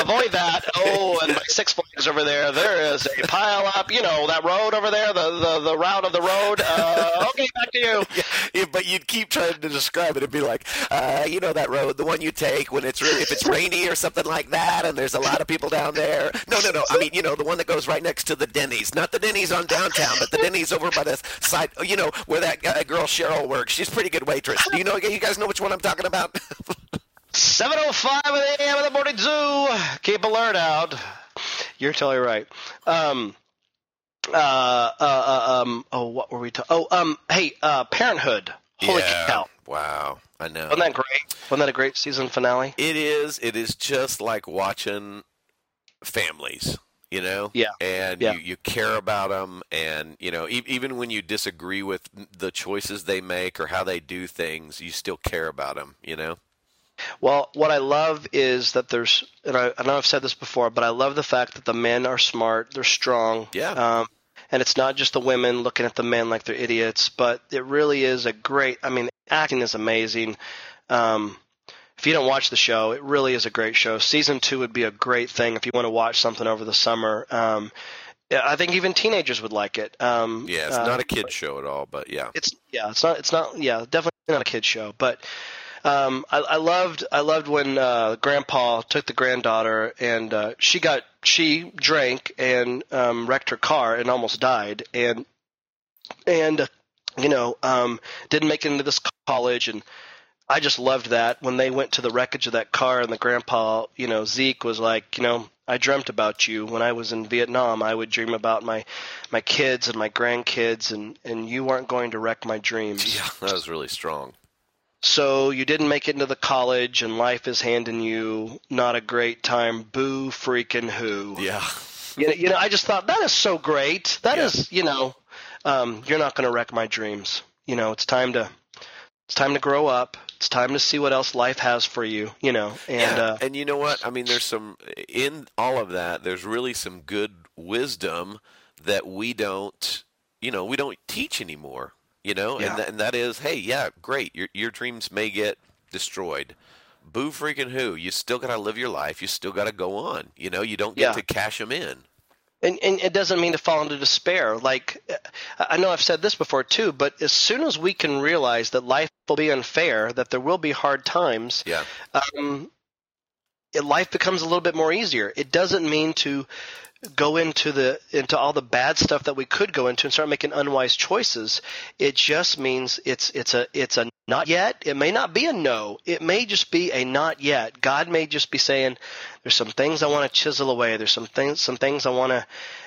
Avoid that. Oh, and my Six Flags over there. There is a pile up, you know, that road over there, the route of the road. Okay, back to you. Yeah, but you'd keep trying to describe it. It'd be like, you know, that road, the one you take when it's really, if it's rainy or something like that, and there's a lot of people down there. No. I mean, you know, the one that goes right next to the Denny's, not the Denny's on downtown, but the Denny's over by the side, you know, where that girl Cheryl works. She's pretty good waitress. Do you know? You guys know which one I'm talking about? 7:05 a.m. in the morning zoo. Keep alert out. You're totally right. What were we talking? Parenthood. Holy cow! Wow, I know. Wasn't that great? Wasn't that a great season finale? It is. It is just like watching families. You know, You care about them, and you know, even when you disagree with the choices they make or how they do things, you still care about them. You know. Well, what I love is that there's, and I know I've said this before, but I love the fact that the men are smart, they're strong, and it's not just the women looking at the men like they're idiots, but it really is a great. I mean, acting is amazing. If you don't watch the show, it really is a great show. Season 2 would be a great thing if you want to watch something over the summer. I think even teenagers would like it. It's not a kid's show at all, but yeah. It's definitely not a kid's show. But I loved when Grandpa took the granddaughter and she drank and wrecked her car and almost died and you know didn't make it into this college and. I just loved that when they went to the wreckage of that car and the grandpa, you know, Zeke was like, you know, I dreamt about you when I was in Vietnam. I would dream about my kids and my grandkids and you weren't going to wreck my dreams. Yeah, that was really strong. So you didn't make it into the college and life is handing you not a great time. Boo freaking who. Yeah. You know, I just thought that is so great. That is, you know, you're not going to wreck my dreams. You know, it's time to grow up. It's time to see what else life has for you, you know. And you know what? I mean, there's some – in all of that, there's really some good wisdom that we don't – you know, we don't teach anymore, you know. Yeah. And that is, hey, yeah, great. Your dreams may get destroyed. Boo freaking who. You still got to live your life. You still got to go on. You know, you don't get to cash them in. And it doesn't mean to fall into despair. Like, I know I've said this before too, but as soon as we can realize that life will be unfair, that there will be hard times, life becomes a little bit more easier. It doesn't mean to go into all the bad stuff that we could go into and start making unwise choices. It just means it's a not yet. It may not be a no. It may just be a not yet. God may just be saying, there's some things I want to chisel away. There's some things I want to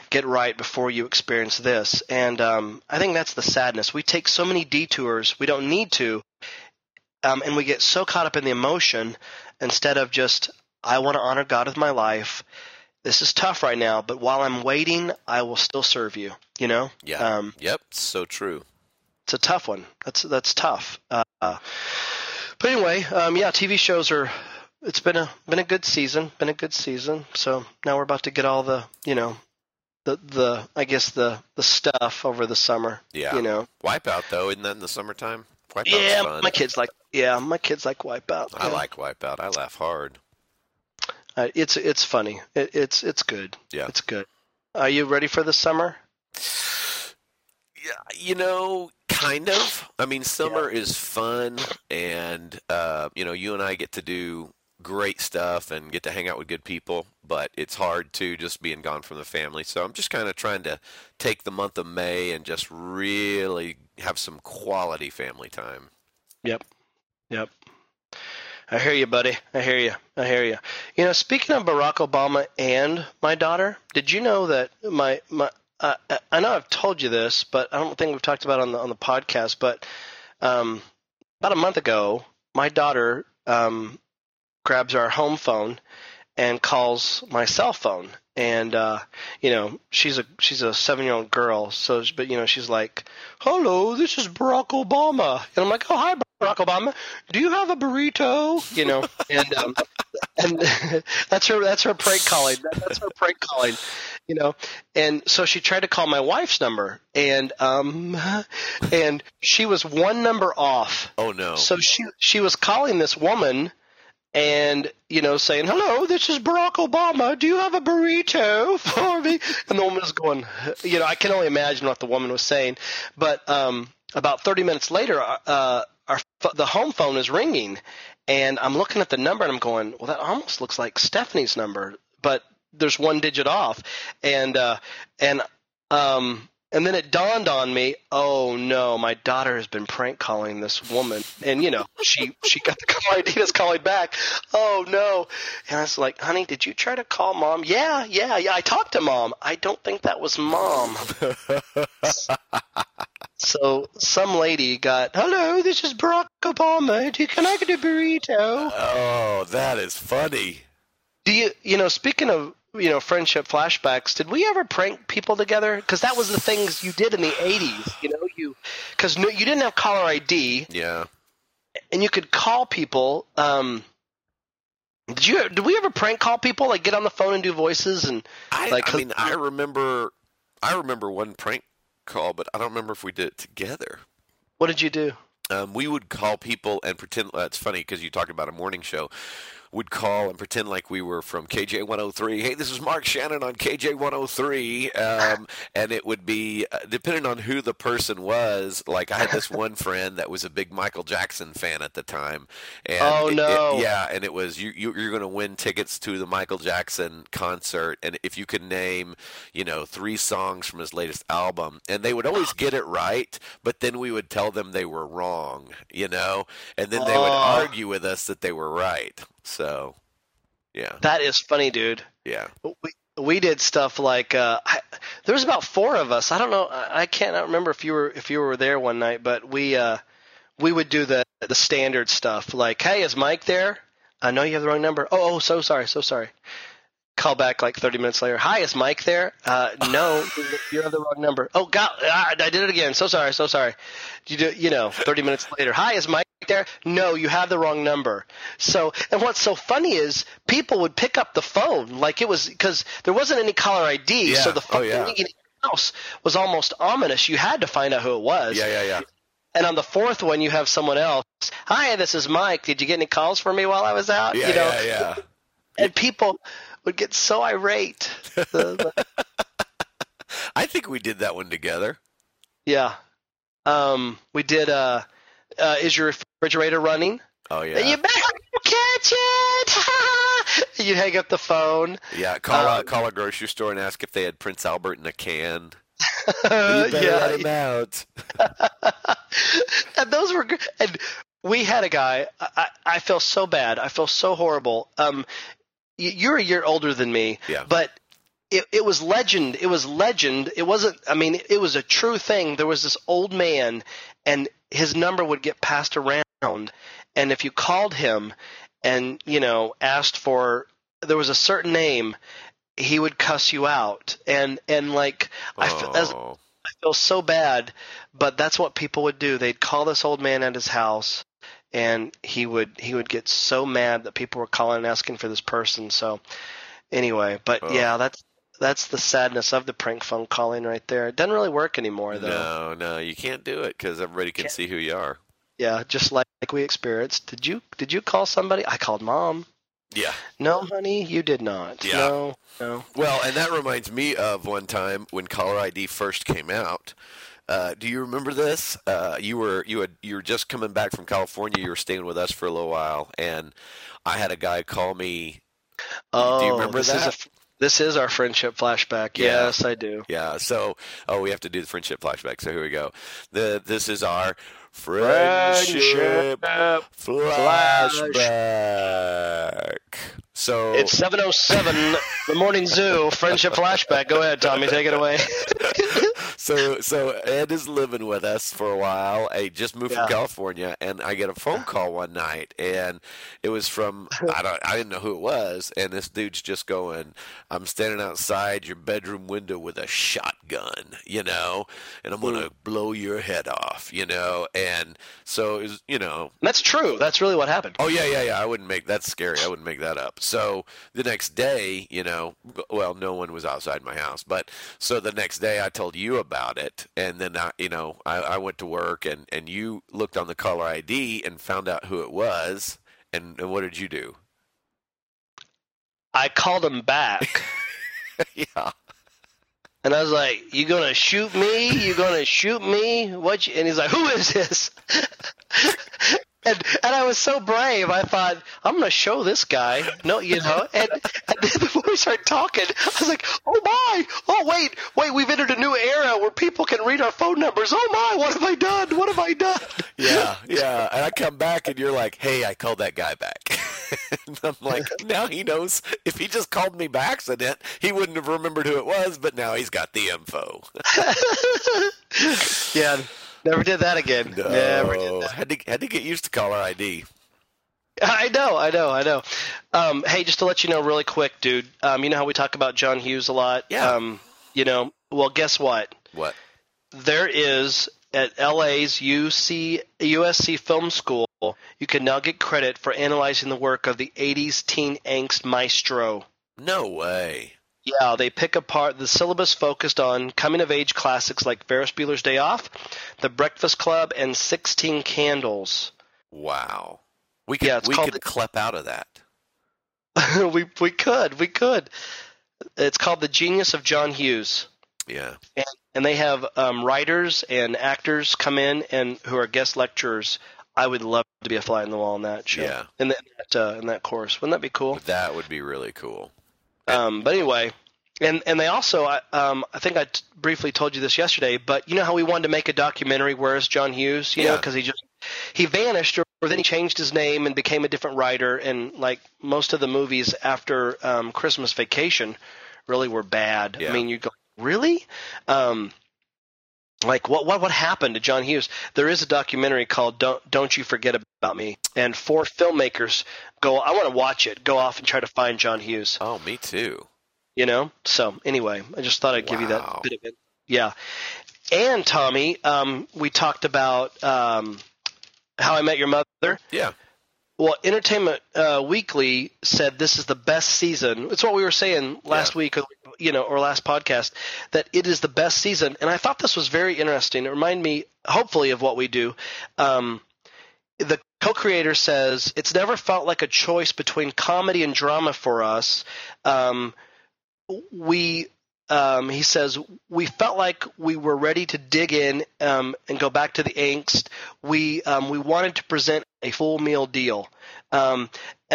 get right before you experience this. And I think that's the sadness. We take so many detours. We don't need to. And we get so caught up in the emotion instead of just, I want to honor God with my life. This is tough right now, but while I'm waiting, I will still serve you, you know? Yeah. Yep. So true. It's a tough one. That's tough. But anyway, TV shows are – it's been a good season. So now we're about to get all the, you know, the stuff over the summer. Yeah. You know? Wipeout, though. Isn't that in the summertime? Wipeout's fun. My kids like Wipeout. I like Wipeout. I laugh hard. It's funny. It's good. Yeah. It's good. Are you ready for the summer? Yeah, you know – kind of. I mean, summer is fun, and you know, you and I get to do great stuff and get to hang out with good people. But it's hard to just being gone from the family. So I'm just kind of trying to take the month of May and just really have some quality family time. Yep. I hear you, buddy. I hear you. You know, speaking of Barack Obama and my daughter, did you know that my I know I've told you this, but I don't think we've talked about it on the podcast. But About a month ago, my daughter grabs our home phone and calls my cell phone. And, you know, she's a 7-year-old girl. So, but, you know, she's like, hello, this is Barack Obama. And I'm like, oh, hi, Barack Obama. Do you have a burrito? You know, and that's her prank calling. That's her prank calling, you know. And so she tried to call my wife's number, and she was one number off. Oh, no. So she was calling this woman. And, you know, saying, hello, this is Barack Obama. Do you have a burrito for me? And the woman was going, you know, I can only imagine what the woman was saying. But about 30 minutes later, the home phone is ringing. And I'm looking at the number and I'm going, well, that almost looks like Stephanie's number. But there's one digit off. And then it dawned on me, oh, no, my daughter has been prank calling this woman. And, you know, she got the call ID is calling back. Oh, no. And I was like, honey, did you try to call mom? Yeah. I talked to mom. I don't think that was mom. So some lady got, hello, this is Barack Obama. Can I get a burrito? Oh, that is funny. Do you know, speaking of, you know, friendship flashbacks, did we ever prank people together? Because that was the things you did in the 80s, you know, because no, you didn't have caller ID. Yeah. And you could call people. Did we ever prank call people, like get on the phone and do voices? And I remember one prank call, but I don't remember if we did it together. What did you do? We would call people and pretend. It's funny because you talked about a morning show. Would call and pretend like we were from KJ 103. Hey, this is Mark Shannon on KJ 103. And it would be, depending on who the person was, like I had this one friend that was a big Michael Jackson fan at the time. And and it was, you're going to win tickets to the Michael Jackson concert. And if you could name, you know, 3 songs from his latest album, and they would always get it right, but then we would tell them they were wrong, you know, and then they would argue with us that they were right. So, yeah. That is funny, dude. Yeah. We did stuff like there was about 4 of us. I don't know. I can't remember if you were there one night, but we would do the standard stuff like, hey, is Mike there? I know you have the wrong number. Oh, so sorry. Call back like 30 minutes later. Hi, is Mike there? No, you have the wrong number. Oh, God, I did it again. So sorry. You know, 30 minutes later. Hi, is Mike there? No, you have the wrong number. So, and what's so funny is people would pick up the phone like it was, because there wasn't any caller ID. Yeah. So the phone in your house was almost ominous. You had to find out who it was. Yeah. And on the 4th one, you have someone else. Hi, this is Mike. Did you get any calls for me while I was out? Yeah. And people would get so irate. I think we did that one together. Yeah. We did is your refrigerator running? Oh, yeah. You better catch it! You hang up the phone. Yeah, call a grocery store and ask if they had Prince Albert in a can. You better let him out. And those were good. And we had a guy. I feel so bad. I feel so horrible. You're a year older than me, yeah. But it was legend. It was legend. It wasn't – I mean, it was a true thing. There was this old man, and his number would get passed around. And if you called him and, you know, asked for – there was a certain name, he would cuss you out. And like I feel so bad, but that's what people would do. They'd call this old man at his house. And he would get so mad that people were calling and asking for this person. So anyway, but yeah, that's the sadness of the prank phone calling right there. It doesn't really work anymore, though. No, you can't do it because everybody can see who you are. Yeah, just like we experienced. Did you call somebody? I called mom. Yeah. No, honey, you did not. Yeah. No. Well, and that reminds me of one time when caller ID first came out. Do you remember this? You were just coming back from California. You were staying with us for a little while, and I had a guy call me. Oh, do you remember that? This is our friendship flashback. Yeah. Yes, I do. Yeah. So, we have to do the friendship flashback. So here we go. This is our friendship flashback. So it's 7:07, the Morning Zoo friendship flashback. Go ahead, Tommy. Take it away. So Ed is living with us for a while. I just moved from California, and I get a phone call one night, and it was from I didn't know who it was, and this dude's just going, "I'm standing outside your bedroom window with a shotgun, you know, and I'm gonna blow your head off, you know." And so it was, you know, that's true. That's really what happened. Oh yeah. I wouldn't make that's scary. I wouldn't make that up. So the next day, you know, well, no one was outside my house, but so the next day I told you about it, and then I went to work, and you looked on the caller ID and found out who it was, and what did you do? I called him back. Yeah. And I was like, "You gonna shoot me? You gonna shoot me? What?" And he's like, "Who is this?" And I was so brave. I thought, I'm going to show this guy. No, you know. And then before we started talking, I was like, oh, my. Oh, wait. We've entered a new era where people can read our phone numbers. Oh, my. What have I done? Yeah. And I come back, and you're like, hey, I called that guy back. And I'm like, now he knows. If he just called me by accident, he wouldn't have remembered who it was, but now he's got the info. Yeah. Never did that again. No. Never did that. Had to get used to caller ID. I know. Hey, just to let you know really quick, dude, you know how we talk about John Hughes a lot? Yeah. You know, well, guess what? What? There is, at LA's USC Film School, you can now get credit for analyzing the work of the 80s teen angst maestro. No way. Yeah, they pick apart – the syllabus focused on coming-of-age classics like Ferris Bueller's Day Off, The Breakfast Club, and 16 Candles. Wow. We could clip out of that. We could. It's called The Genius of John Hughes. Yeah. And they have writers and actors come in and who are guest lecturers. I would love to be a fly on the wall in that show. Yeah. In that course. Wouldn't that be cool? That would be really cool. But anyway, and they also, I think I briefly told you this yesterday, but you know how we wanted to make a documentary, Where's John Hughes? You know, because he vanished, or then he changed his name and became a different writer. And like most of the movies after Christmas Vacation really were bad. Yeah. I mean, you go, really? Like what happened to John Hughes? There is a documentary called Don't You Forget About Me, and four filmmakers go. I want to watch it. Go off and try to find John Hughes. Oh, me too. You know. So anyway, I just thought I'd give you that bit of it. Yeah. And Tommy, we talked about How I Met Your Mother. Yeah. Well, Entertainment Weekly said this is the best season. It's what we were saying last week, you know, or last podcast, that it is the best season. And I thought this was very interesting. It reminded me, hopefully, of what we do. The co-creator says, it's never felt like a choice between comedy and drama for us. He says, we felt like we were ready to dig in and go back to the angst. We wanted to present a full meal deal. And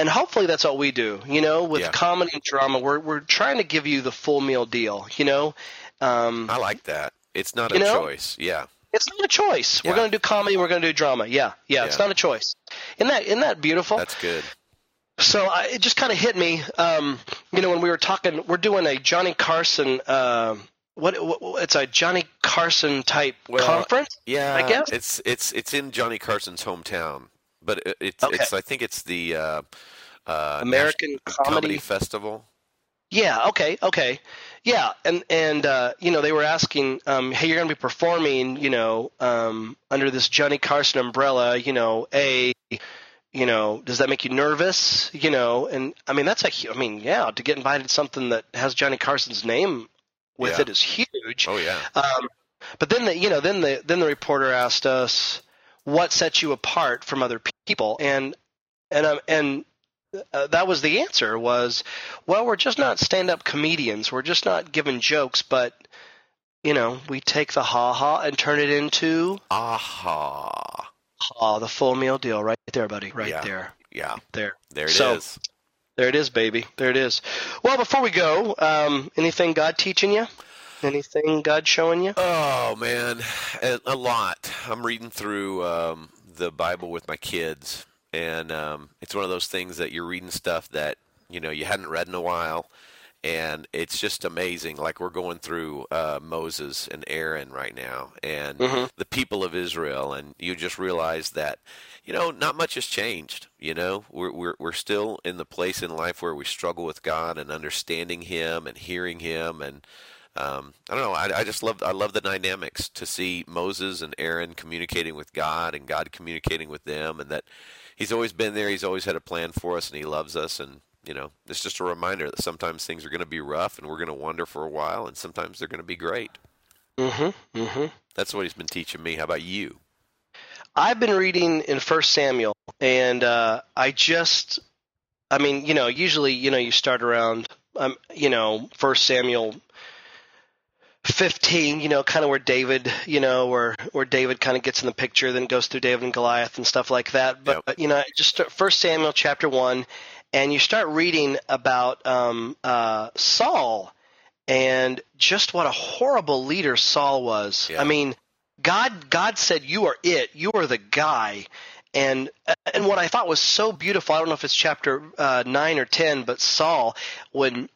hopefully that's all we do, you know, with comedy and drama. We're trying to give you the full meal deal, you know. I like that. It's not a choice. Yeah. It's not a choice. Yeah. We're going to do comedy. We're going to do drama. Yeah. It's not a choice. Isn't that beautiful? That's good. So it just kind of hit me, you know, when we were talking, we're doing a Johnny Carson, it's a Johnny Carson type conference. Yeah, I guess it's in Johnny Carson's hometown, but I think it's the American Comedy Festival. Yeah. Okay. Yeah, and you know, they were asking, hey, you're going to be performing, you know, under this Johnny Carson umbrella, you know, you know, does that make you nervous? You know, and I mean, to get invited to something that has Johnny Carson's name with it is huge. Oh yeah. But then the reporter asked us, what sets you apart from other people? And that was the answer was, well, we're just not stand-up comedians. We're just not giving jokes, but you know, we take the ha-ha and turn it into aha. Oh, the full meal deal right there, buddy. Right there. Yeah. There. There it is. There it is, baby. There it is. Well, before we go, anything God teaching you? Anything God showing you? Oh, man. A lot. I'm reading through the Bible with my kids, and it's one of those things that you're reading stuff that, you know, you hadn't read in a while. And it's just amazing. Like, we're going through Moses and Aaron right now and the people of Israel. And you just realize that, you know, not much has changed. You know, we're still in the place in life where we struggle with God and understanding him and hearing him. And I don't know. I love the dynamics to see Moses and Aaron communicating with God and God communicating with them, and that he's always been there. He's always had a plan for us and he loves us. And, you know, it's just a reminder that sometimes things are going to be rough and we're going to wander for a while, and sometimes they're going to be great. That's what he's been teaching me. How about you? I've been reading in 1 Samuel, and you start around, you know, 1 Samuel 15, you know, kind of where David, you know, where David kind of gets in the picture, then goes through David and Goliath and stuff like that. But, you know, just 1 Samuel chapter 1. And you start reading about Saul and just what a horrible leader Saul was. Yeah. I mean, God said, you are it. You are the guy. And what I thought was so beautiful, I don't know if it's chapter 9 or 10, but Saul, when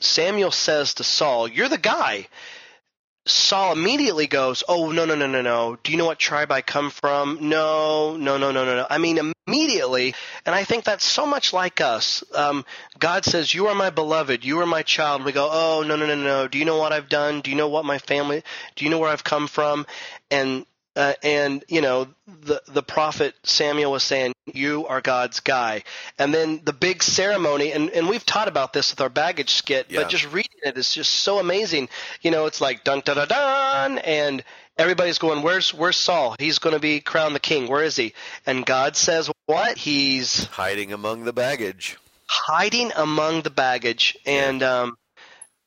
Samuel says to Saul, you're the guy, Saul immediately goes, oh, no. Do you know what tribe I come from? No. I mean, immediately, and I think that's so much like us. God says, you are my beloved. You are my child. And we go, oh, no. Do you know what I've done? Do you know what my family – do you know where I've come from? And you know, the prophet Samuel was saying, you are God's guy. And then the big ceremony, and we've taught about this with our baggage skit, but just reading it is just so amazing. You know, it's like dun-dun-dun-dun, and everybody's going, where's Saul? He's going to be crowned the king. Where is he? And God says what? He's hiding among the baggage. And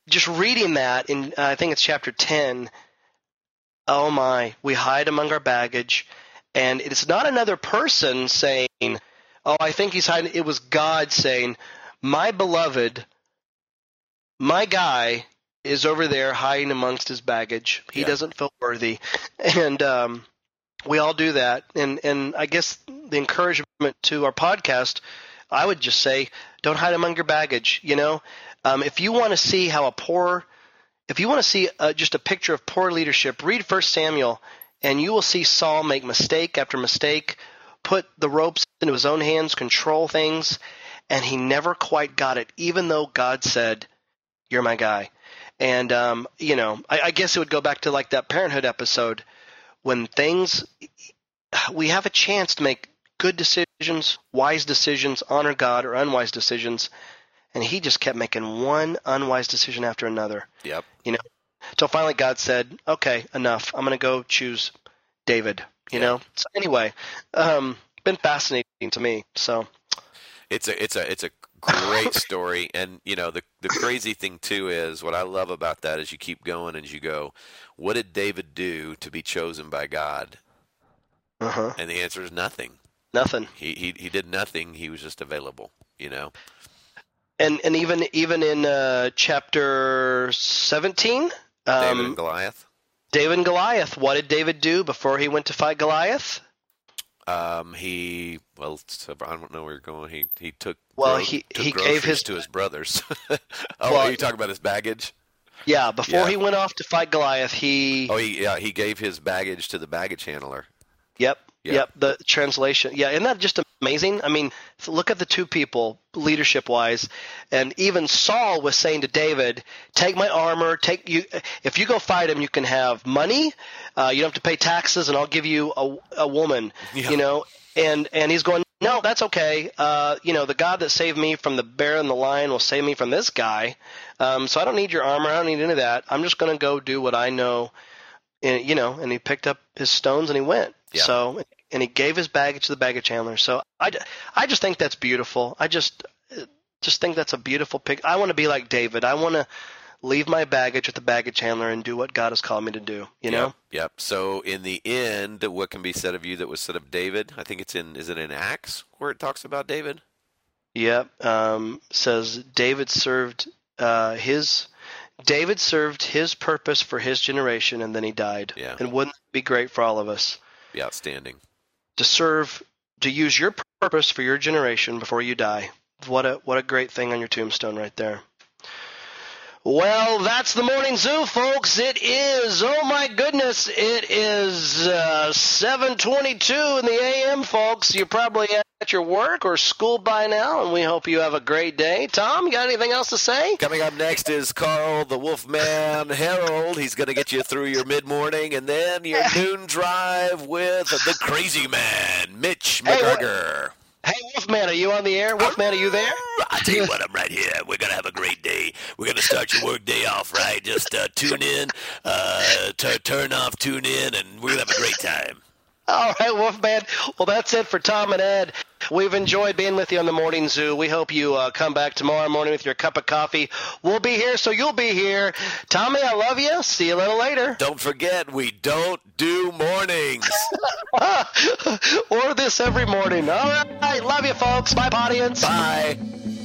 just reading that, in I think it's chapter 10, oh my, we hide among our baggage, and it's not another person saying, oh, I think he's hiding. It was God saying, my beloved, my guy is over there hiding amongst his baggage. He doesn't feel worthy. And we all do that. And I guess the encouragement to our podcast, I would just say, don't hide among your baggage. You know, if you want to see how a poor – if you want to see just a picture of poor leadership, read 1 Samuel, and you will see Saul make mistake after mistake, put the ropes into his own hands, control things, and he never quite got it, even though God said, you're my guy. And, you know, I guess it would go back to like that Parenthood episode when things – we have a chance to make good decisions, wise decisions, honor God, or unwise decisions. And he just kept making one unwise decision after another. Yep. You know, till finally God said, okay, enough. I'm going to go choose David, you know? So anyway, been fascinating to me. So it's a great story. And you know, the crazy thing too is what I love about that is you keep going and you go, what did David do to be chosen by God? And the answer is nothing. He did nothing. He was just available, you know? And even in chapter 17, David and Goliath. What did David do before he went to fight Goliath? I don't know where you're going. He gave his to his brothers. Are you talking about his baggage? Yeah, before he went off to fight Goliath, he gave his baggage to the baggage handler. Yep, the translation. Yeah, isn't that just amazing? I mean, look at the two people, leadership-wise, and even Saul was saying to David, take my armor, take you. If you go fight him, you can have money, you don't have to pay taxes, and I'll give you a woman, you know, and he's going, no, that's okay. You know, the God that saved me from the bear and the lion will save me from this guy, so I don't need your armor, I don't need any of that. I'm just going to go do what I know, and, you know, and he picked up his stones and he went. Yeah. So, and he gave his baggage to the baggage handler. So I just think that's beautiful. I just think that's a beautiful pic. I want to be like David. I want to leave my baggage at the baggage handler and do what God has called me to do, you know? Yep. So in the end, what can be said of you that was said of David? I think is it in Acts where it talks about David? Yep. Says David served his purpose for his generation, and then he died. Yeah. And wouldn't it be great for all of us? Be outstanding. To use your purpose for your generation before you die. What a great thing on your tombstone right there. Well, that's the Morning Zoo, folks. It is, oh my goodness, it is 7:22 in the a.m., folks. You're probably at your work or school by now, and we hope you have a great day. Tom, you got anything else to say? Coming up next is Carl the Wolfman Harold. He's going to get you through your mid-morning, and then your noon drive with the crazy man, Mitch McGregor. Hey, Wolfman, are you on the air? Wolfman, are you there? I'll tell you what, I'm right here. We're going to have a great day. We're going to start your work day off right. Just tune in, turn off, tune in, and we're going to have a great time. All right, Wolfman. Well, that's it for Tom and Ed. We've enjoyed being with you on the Morning Zoo. We hope you come back tomorrow morning with your cup of coffee. We'll be here, so you'll be here. Tommy, I love you. See you a little later. Don't forget, we don't do mornings. Or this every morning. All right. Love you, folks. Bye, Podience. Bye.